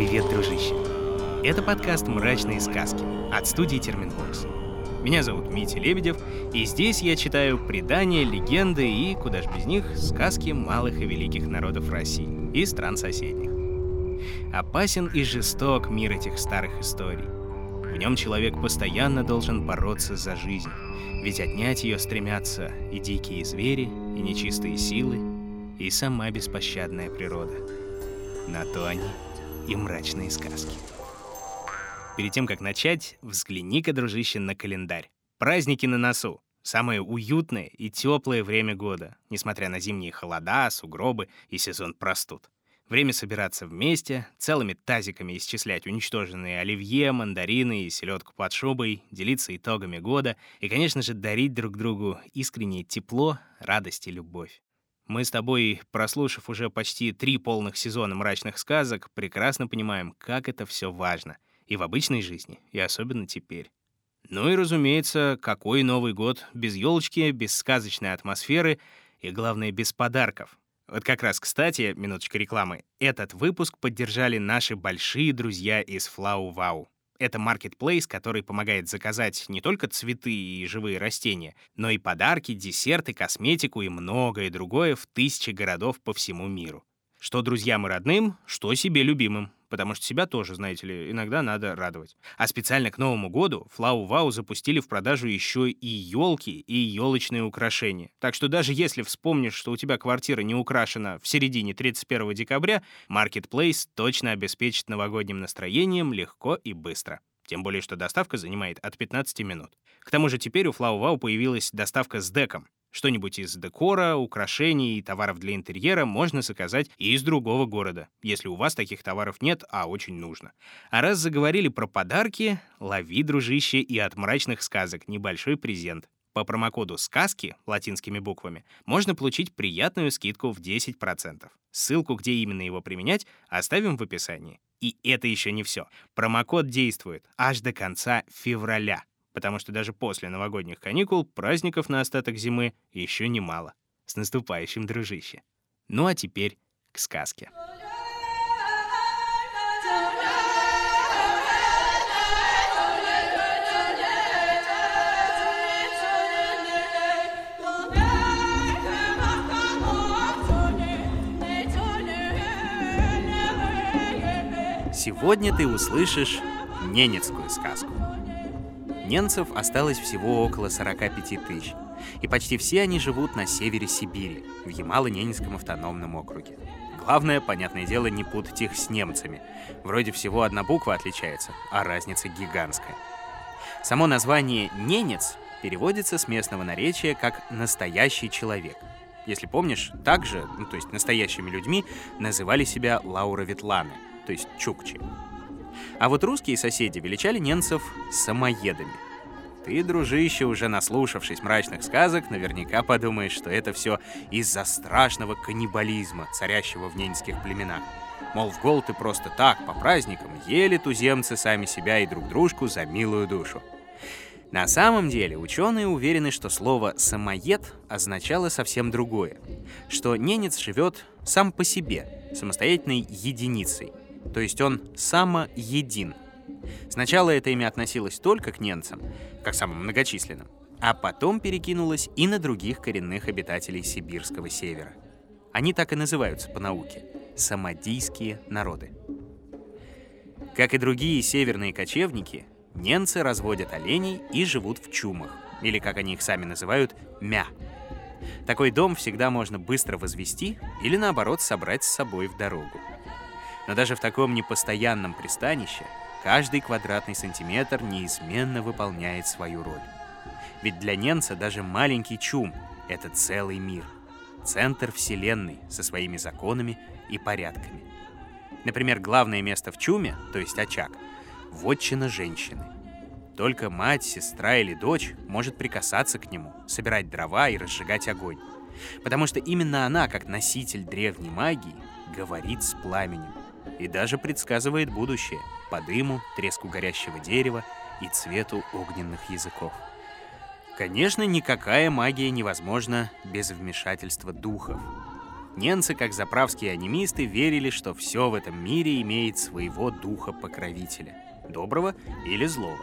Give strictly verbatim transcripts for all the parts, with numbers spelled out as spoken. Привет, дружище! Это подкаст «Мрачные сказки» от студии Терменвокс. Меня зовут Митя Лебедев, и здесь я читаю предания, легенды и, куда ж без них, сказки малых и великих народов России и стран соседних. Опасен и жесток мир этих старых историй. В нем человек постоянно должен бороться за жизнь, ведь отнять ее стремятся и дикие звери, и нечистые силы, и сама беспощадная природа. На то они и мрачные сказки. Перед тем, как начать, взгляни-ка, дружище, на календарь. Праздники на носу. Самое уютное и теплое время года, несмотря на зимние холода, сугробы и сезон простуд. Время собираться вместе, целыми тазиками исчислять уничтоженные оливье, мандарины и селедку под шубой, делиться итогами года и, конечно же, дарить друг другу искреннее тепло, радость и любовь. Мы с тобой, прослушав уже почти три полных сезона мрачных сказок, прекрасно понимаем, как это все важно и в обычной жизни, и особенно теперь. Ну и, разумеется, какой Новый год без елочки, без сказочной атмосферы и, главное, без подарков. Вот как раз, кстати, минуточка рекламы, этот выпуск поддержали наши большие друзья из Flowwow. Это маркетплейс, который помогает заказать не только цветы и живые растения, но и подарки, десерты, косметику и многое другое в тысячи городов по всему миру. Что друзьям и родным, что себе любимым, потому что себя тоже, знаете ли, иногда надо радовать. А специально к Новому году Flowwow запустили в продажу еще и елки и елочные украшения. Так что даже если вспомнишь, что у тебя квартира не украшена в середине тридцать первого декабря, Marketplace точно обеспечит новогодним настроением легко и быстро. Тем более, что доставка занимает от пятнадцати минут. К тому же теперь у Flowwow появилась доставка с деком. Что-нибудь из декора, украшений и товаров для интерьера можно заказать и из другого города, если у вас таких товаров нет, а очень нужно. А раз заговорили про подарки, лови, дружище, и от мрачных сказок небольшой презент. По промокоду «Сказки» латинскими буквами можно получить приятную скидку в десять процентов. Ссылку, где именно его применять, оставим в описании. И это еще не все. Промокод действует аж до конца февраля. Потому что даже после новогодних каникул праздников на остаток зимы еще немало. С наступающим, дружище! Ну а теперь к сказке. Сегодня ты услышишь ненецкую сказку. Ненцев осталось всего около сорока пяти тысяч, и почти все они живут на севере Сибири, в Ямало-Ненецком автономном округе. Главное, понятное дело, не путать их с немцами. Вроде всего одна буква отличается, а разница гигантская. Само название «ненец» переводится с местного наречия как «настоящий человек». Если помнишь, также, ну, то есть настоящими людьми, называли себя лауроветланы, то есть чукчи. А вот русские соседи величали ненцев самоедами. Ты, дружище, уже наслушавшись мрачных сказок, наверняка подумаешь, что это все из-за страшного каннибализма, царящего в ненецких племенах. Мол, в голод и просто так, по праздникам, ели туземцы сами себя и друг дружку за милую душу. На самом деле, ученые уверены, что слово «самоед» означало совсем другое, что ненец живет сам по себе, самостоятельной единицей. То есть он самоедин. Сначала это имя относилось только к ненцам, как самым многочисленным, а потом перекинулось и на других коренных обитателей сибирского севера. Они так и называются по науке – самодийские народы. Как и другие северные кочевники, ненцы разводят оленей и живут в чумах, или, как они их сами называют, мя. Такой дом всегда можно быстро возвести или, наоборот, собрать с собой в дорогу. Но даже в таком непостоянном пристанище каждый квадратный сантиметр неизменно выполняет свою роль. Ведь для ненца даже маленький чум — это целый мир, центр вселенной со своими законами и порядками. Например, главное место в чуме, то есть очаг, — вотчина женщины. Только мать, сестра или дочь может прикасаться к нему, собирать дрова и разжигать огонь. Потому что именно она, как носитель древней магии, говорит с пламенем. И даже предсказывает будущее по дыму, треску горящего дерева и цвету огненных языков. Конечно, никакая магия невозможна без вмешательства духов. Ненцы, как заправские анимисты, верили, что все в этом мире имеет своего духа-покровителя, доброго или злого.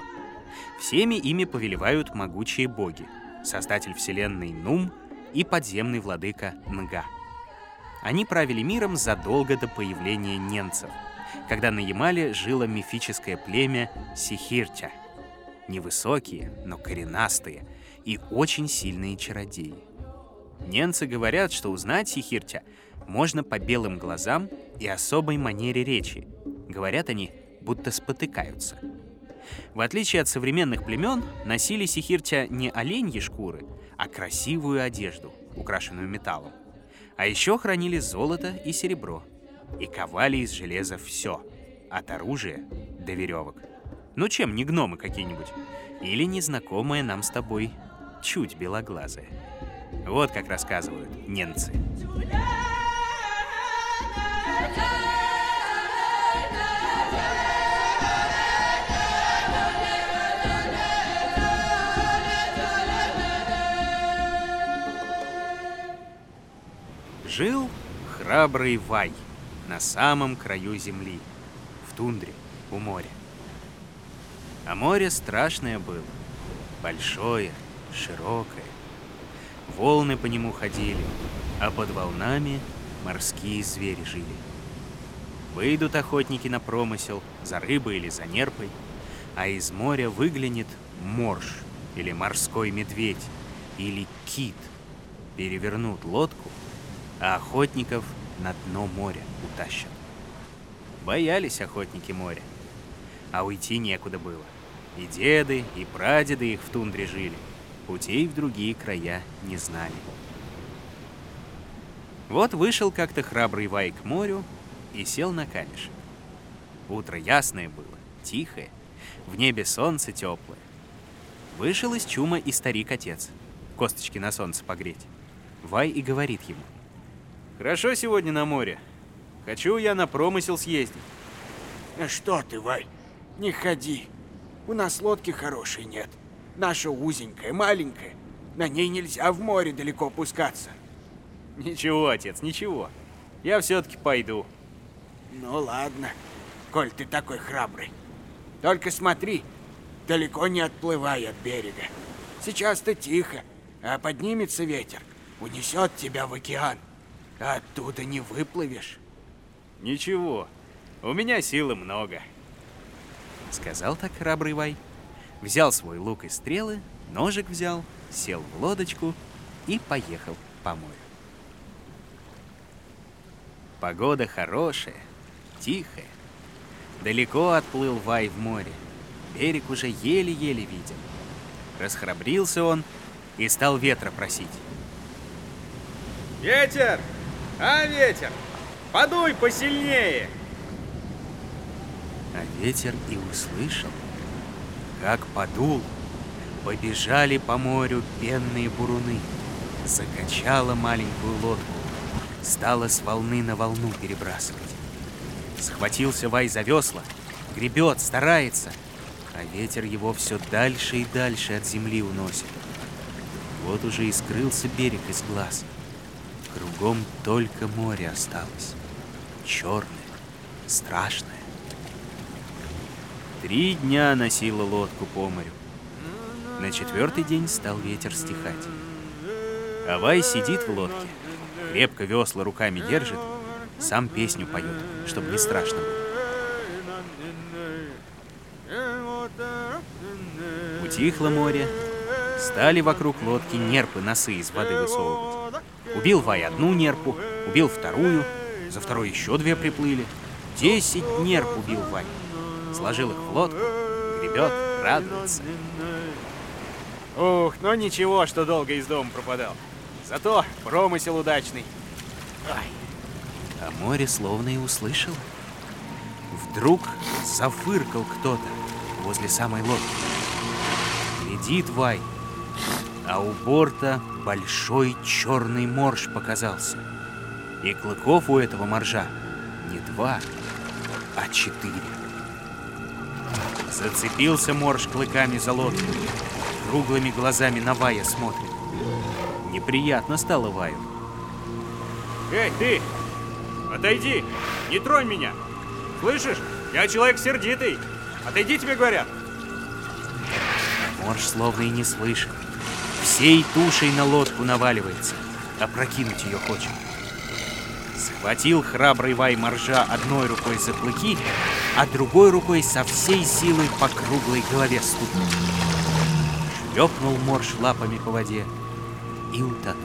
Всеми ими повелевают могучие боги, создатель вселенной Нум и подземный владыка Нга. Они правили миром задолго до появления ненцев, когда на Ямале жило мифическое племя Сихиртя. Невысокие, но коренастые и очень сильные чародеи. Ненцы говорят, что узнать Сихиртя можно по белым глазам и особой манере речи. Говорят они, будто спотыкаются. В отличие от современных племен, носили Сихиртя не оленьи шкуры, а красивую одежду, украшенную металлом. А еще хранили золото и серебро. И ковали из железа все, от оружия до веревок. Ну чем не гномы какие-нибудь? Или незнакомые нам с тобой чуть белоглазые. Вот как рассказывают ненцы. Жил храбрый Вай на самом краю земли, в тундре, у моря. А море страшное было, большое, широкое. Волны по нему ходили, а под волнами морские звери жили. Выйдут охотники на промысел, за рыбой или за нерпой, а из моря выглянет морж или морской медведь, или кит, перевернут лодку, а охотников на дно моря утащат. Боялись охотники моря, а уйти некуда было. И деды, и прадеды их в тундре жили, путей в другие края не знали. Вот вышел как-то храбрый Вай к морю и сел на камешек. Утро ясное было, тихое, в небе солнце теплое. Вышел из чума и старик-отец, косточки на солнце погреть. Вай и говорит ему: «Хорошо сегодня на море. Хочу я на промысел съездить». «Что ты, Вай, не ходи. У нас лодки хорошей нет. Наша узенькая, маленькая. На ней нельзя в море далеко пускаться». «Ничего, отец, ничего. Я все-таки пойду». «Ну ладно, коль ты такой храбрый. Только смотри, далеко не отплывай от берега. Сейчас-то тихо, а поднимется ветер, унесет тебя в океан. Оттуда не выплывешь». «Ничего, у меня силы много», — сказал так храбрый Вай. Взял свой лук и стрелы, ножик взял, сел в лодочку и поехал по морю. Погода хорошая, тихая. Далеко отплыл Вай в море. Берег уже еле-еле виден. Расхрабрился он и стал ветра просить. «Ветер! А, ветер! Подуй посильнее!» А ветер и услышал, как подул, побежали по морю пенные буруны, закачала маленькую лодку, стала с волны на волну перебрасывать. Схватился Вай за весла, гребет, старается, а ветер его все дальше и дальше от земли уносит. Вот уже и скрылся берег из глаз. Кругом только море осталось, черное, страшное. Три дня носила лодку по морю. На четвертый день стал ветер стихать. А Вай сидит в лодке, крепко весла руками держит, сам песню поет, чтобы не страшно было. Утихло море, стали вокруг лодки нерпы носы из воды высовывать. Убил Вай одну нерпу, убил вторую, за второй еще две приплыли. Десять нерп убил Вай. Сложил их в лодку, гребет, радуется. «Ух, ну ничего, что долго из дома пропадал. Зато промысел удачный». Ай. А море словно и услышало. Вдруг зафыркал кто-то возле самой лодки. Глядит Вай, а у борта большой черный морж показался. И клыков у этого моржа не два, а четыре. Зацепился морж клыками за лодку, круглыми глазами на Вая смотрит. Неприятно стало Ваю. Эй, ты! Отойди! Не тронь меня! Слышишь? Я человек сердитый! Отойди, тебе говорят! Морж словно и не слышит. Всей тушей на лодку наваливается, опрокинуть ее хочет. Схватил храбрый Вай моржа одной рукой за клыки, а другой рукой со всей силы по круглой голове стукнул. Шлепнул морж лапами по воде и утонул.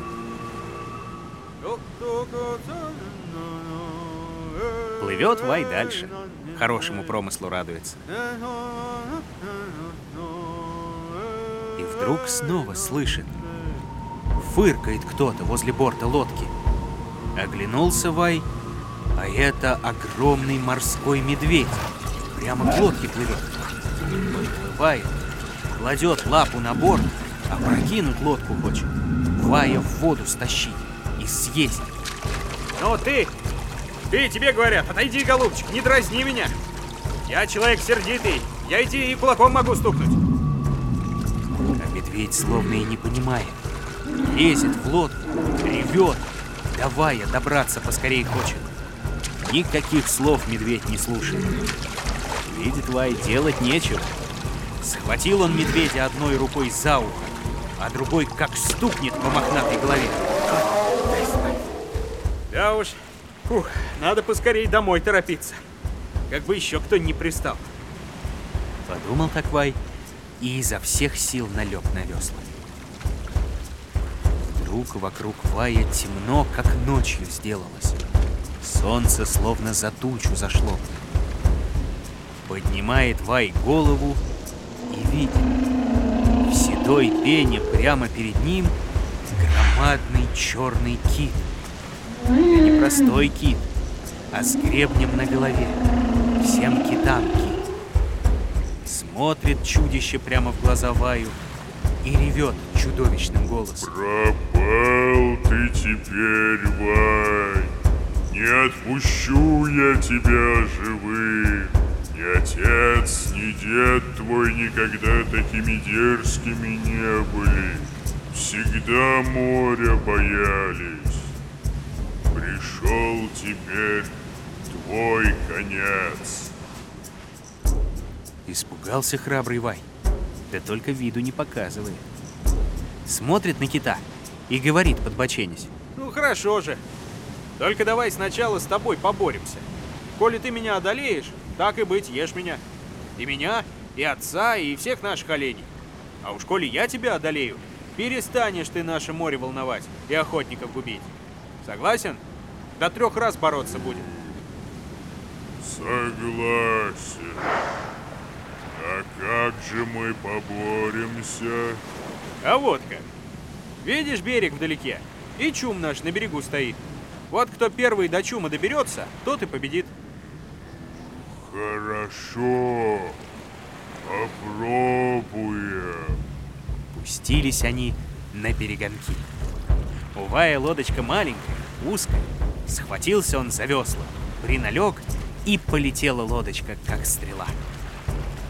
Плывет Вай дальше, хорошему промыслу радуется. И вдруг снова слышит, фыркает кто-то возле борта лодки. Оглянулся Вай, а это огромный морской медведь. Прямо к лодке плывет. Вай кладет лапу на борт, а прокинуть лодку хочет. Вая в воду стащить и съесть. Ну ты, ты, тебе говорят, отойди, голубчик, не дразни меня. Я человек сердитый, я иди и кулаком могу стукнуть. А медведь словно и не понимает. Лезет в лодку, ревет. Давая добраться поскорее хочет. Никаких слов медведь не слушает. Видит Вай, делать нечего. Схватил он медведя одной рукой за ухо, а другой как стукнет по мохнатой голове. Да уж, фух, надо поскорее домой торопиться. Как бы еще кто не пристал. Подумал так Вай и изо всех сил налег на весла. Вдруг вокруг Вая темно, как ночью сделалось. Солнце словно за тучу зашло. Поднимает Вай голову и видит. В седой пене прямо перед ним громадный черный кит. Это не простой кит, а с гребнем на голове. Всем китам кит. Смотрит чудище прямо в глаза Ваю и ревет чудовищным голосом. Пропал ты теперь, Вай. Не отпущу я тебя живым. Ни отец, ни дед твой никогда такими дерзкими не были. Всегда моря боялись. Пришел теперь твой конец. Испугался храбрый Вай. Да только виду не показывает. Смотрит на кита и говорит, подбоченясь. Ну хорошо же. Только давай сначала с тобой поборемся. Коли ты меня одолеешь, так и быть, ешь меня. И меня, и отца, и всех наших оленей. А уж коли я тебя одолею, перестанешь ты наше море волновать и охотников губить. Согласен? До трех раз бороться будем. Согласен. А как же мы поборемся? А вот как. Видишь берег вдалеке? И чум наш на берегу стоит. Вот кто первый до чума доберется, тот и победит. Хорошо. Попробуем. Пустились они на перегонки. У Вая лодочка маленькая, узкая. Схватился он за весла, приналег, и полетела лодочка, как стрела.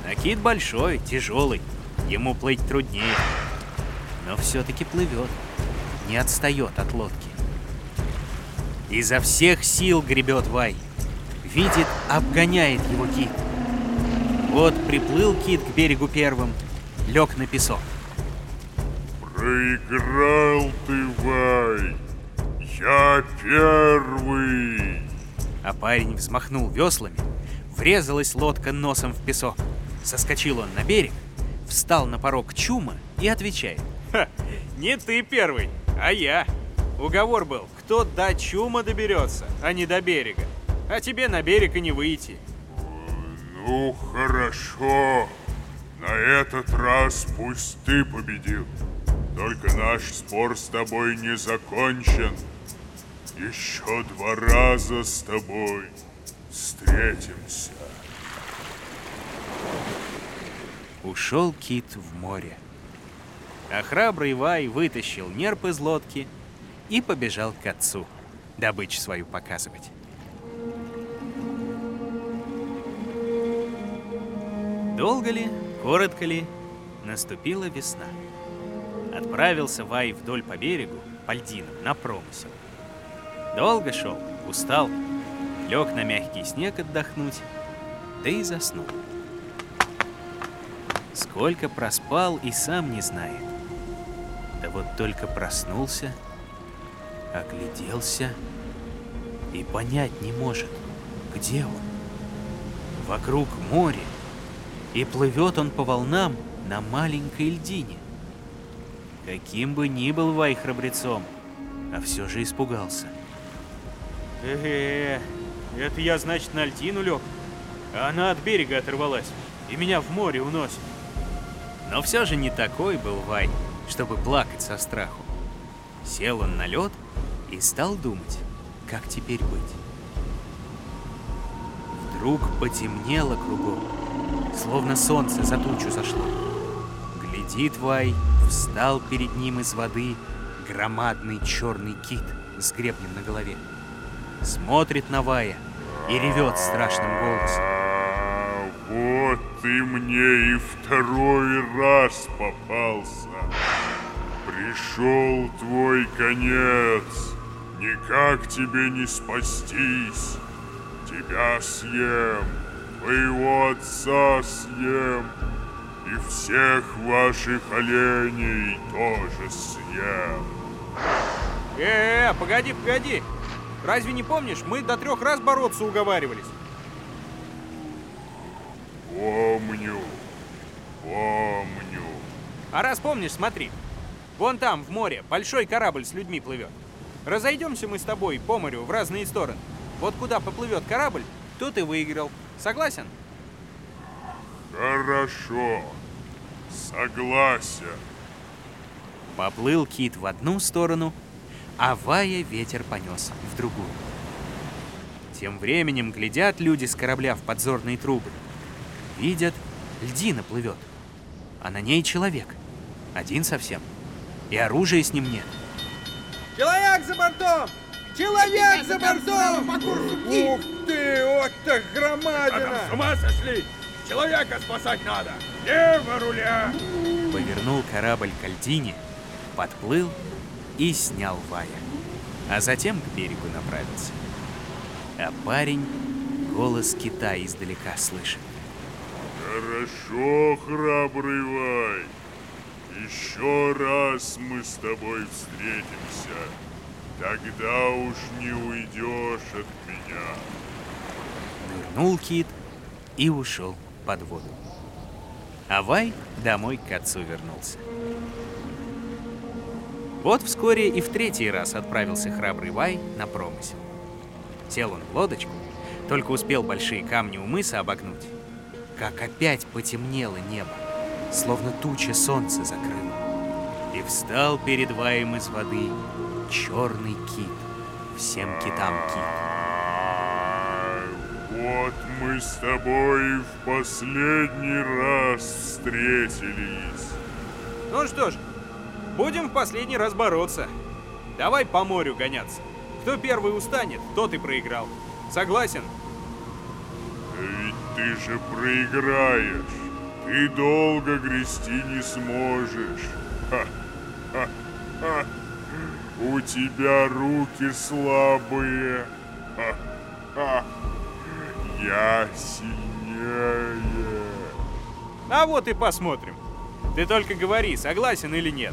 А кит большой, тяжелый, ему плыть труднее. Но все-таки плывет, не отстает от лодки. Изо всех сил гребет Вай. Видит, обгоняет его кит. Вот приплыл кит к берегу первым, лег на песок. Проиграл ты, Вай! Я первый! А парень взмахнул веслами, врезалась лодка носом в песок. Соскочил он на берег, встал на порог чума и отвечает. Ха, не ты первый, а я. Уговор был, кто до чума доберется, а не до берега. А тебе на берег и не выйти. Ну хорошо, на этот раз пусть ты победил. Только наш спор с тобой не закончен. Еще два раза с тобой встретимся. Ушел кит в море. А храбрый Вай вытащил нерп из лодки и побежал к отцу, добычу свою показывать. Долго ли, коротко ли, наступила весна. Отправился Вай вдоль по берегу, по льдинам, на промысел. Долго шел, устал, лег на мягкий снег отдохнуть, да и заснул. Сколько проспал и сам не знает. Да вот только проснулся, огляделся и понять не может, где он. Вокруг море, и плывет он по волнам на маленькой льдине. Каким бы ни был Вай храбрецом, а все же испугался. Э-э-э, это я, значит, на льдину лег, а она от берега оторвалась и меня в море уносит. Но все же не такой был Вай, чтобы плакать со страху. Сел он на лед и стал думать, как теперь быть. Вдруг потемнело кругом, словно солнце за тучу зашло. Глядит Вай, встал перед ним из воды громадный черный кит с гребнем на голове. Смотрит на Вая и ревет страшным голосом. А, вот ты мне и второй раз попался. Пришел твой конец. Никак тебе не спастись. Тебя съем, твоего отца съем, и всех ваших оленей тоже съем. Э-э, погоди, погоди. Разве не помнишь, мы до трех раз бороться уговаривались? Помню, помню. А раз помнишь, смотри. Вон там, в море, большой корабль с людьми плывет. Разойдемся мы с тобой по морю в разные стороны. Вот куда поплывет корабль, тот и выиграл. Согласен? Хорошо. Согласен. Поплыл кит в одну сторону, а Вая ветер понес в другую. Тем временем глядят люди с корабля в подзорные трубы. Видят, льдина плывет, а на ней человек. Один совсем. И оружия с ним нет. Человек за бортом! Человек за бортом! Ух ты, вот так громадина! С ума сошли! Человека спасать надо! Лево руля! Повернул корабль к льдине, подплыл и снял Вая, а затем к берегу направился. А парень голос кита издалека слышит. Хорошо, храбрый Вай. Еще раз мы с тобой встретимся. Тогда уж не уйдешь от меня. Нырнул кит и ушел под воду. А Вай домой к отцу вернулся. Вот вскоре и в третий раз отправился храбрый Вай на промысел. Сел он в лодочку, только успел большие камни у мыса обогнуть. Как опять потемнело небо, словно туча солнце закрыло. И встал перед Ваем из воды черный кит, всем китам кит. Вот мы с тобой в последний раз встретились. Ну что ж, будем в последний раз бороться. Давай по морю гоняться. Кто первый устанет, тот и проиграл. Согласен? Да ведь ты же проиграешь. Ты долго грести не сможешь. Ха-ха-ха. У тебя руки слабые. Ха-ха. Я сильнее. А вот и посмотрим. Ты только говори, согласен или нет.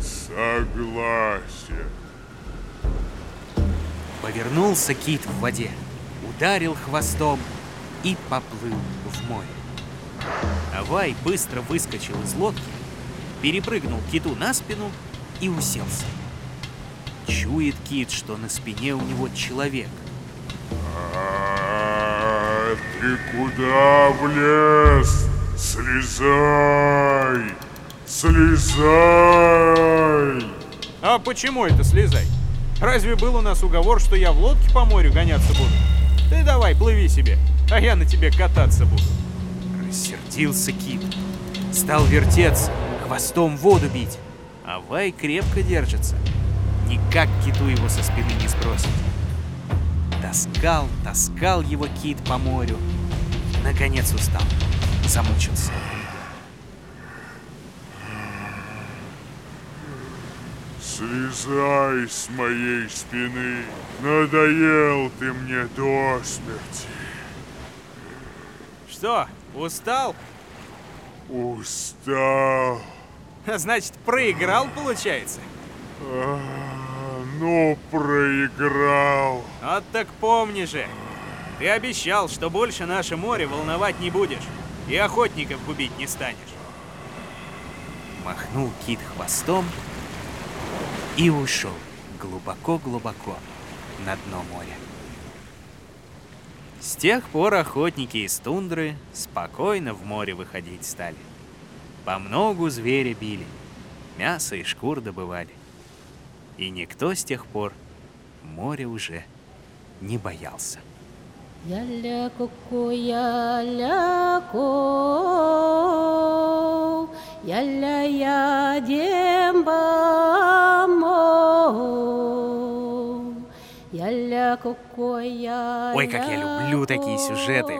Согласен. Повернулся кит в воде, ударил хвостом и поплыл в море. А Вай быстро выскочил из лодки, перепрыгнул киту на спину и уселся. Чует кит, что на спине у него человек. А ты куда влез? Слезай! Слезай! А почему это слезай? Разве был у нас уговор, что я в лодке по морю гоняться буду? Ты давай, плыви себе, а я на тебе кататься буду. Рассердился кит. Стал вертеться, хвостом воду бить. А Вай крепко держится. Никак киту его со спины не сбросить. Таскал, таскал его кит по морю. Наконец устал, замучился. Слезай с моей спины. Надоел ты мне до смерти. Что, устал? Устал. Значит, проиграл, получается? А, ну, проиграл. А так помни же. Ты обещал, что больше наше море волновать не будешь. И охотников губить не станешь. Махнул кит хвостом и ушел глубоко-глубоко на дно моря. С тех пор охотники из тундры спокойно в море выходить стали. Помногу зверя били, мясо и шкур добывали. И никто с тех пор моря уже не боялся. Я-ля-ко-ко, я-ля-ко, я-ля-я-дем-ба-мо, я-ля-ко-ко, я-ля-ко. Ой, как я люблю такие сюжеты!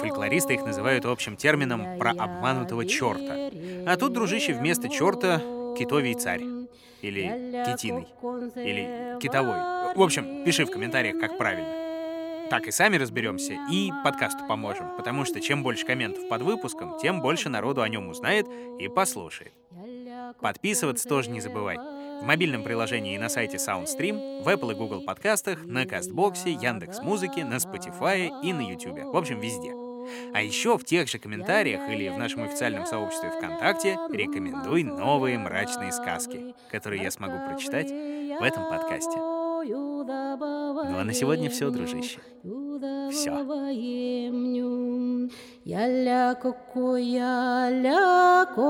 Фольклористы их называют общим термином про обманутого черта. А тут, дружище, вместо черта китовий царь. Или китиный. Или китовой. В общем, пиши в комментариях, как правильно. Так и сами разберемся, и подкасту поможем, потому что чем больше комментов под выпуском, тем больше народу о нем узнает и послушает. Подписываться тоже не забывай. В мобильном приложении и на сайте SoundStream, в Apple и Google подкастах, на Кастбоксе, Яндекс.Музыке, на Spotify и на YouTube. В общем, везде. А еще в тех же комментариях или в нашем официальном сообществе ВКонтакте рекомендуй новые мрачные сказки, которые я смогу прочитать в этом подкасте. Ну а на сегодня все, дружище. Все. Я-ля-ко-ко, я-ля-ко,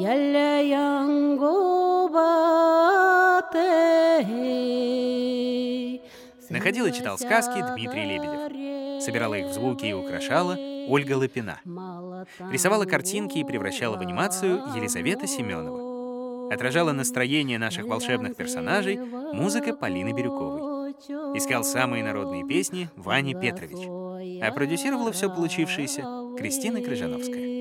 я-ля-янго-ба-те. Находил и читал сказки Дмитрий Лебедев. Собирала их в звуки и украшала Ольга Лапина. Рисовала картинки и превращала в анимацию Елизавета Семенова. Отражала настроение наших волшебных персонажей музыка Полины Бирюковой. Искал самые народные песни Ваня Петрович. А продюсировала все получившееся Кристина Крыжановская.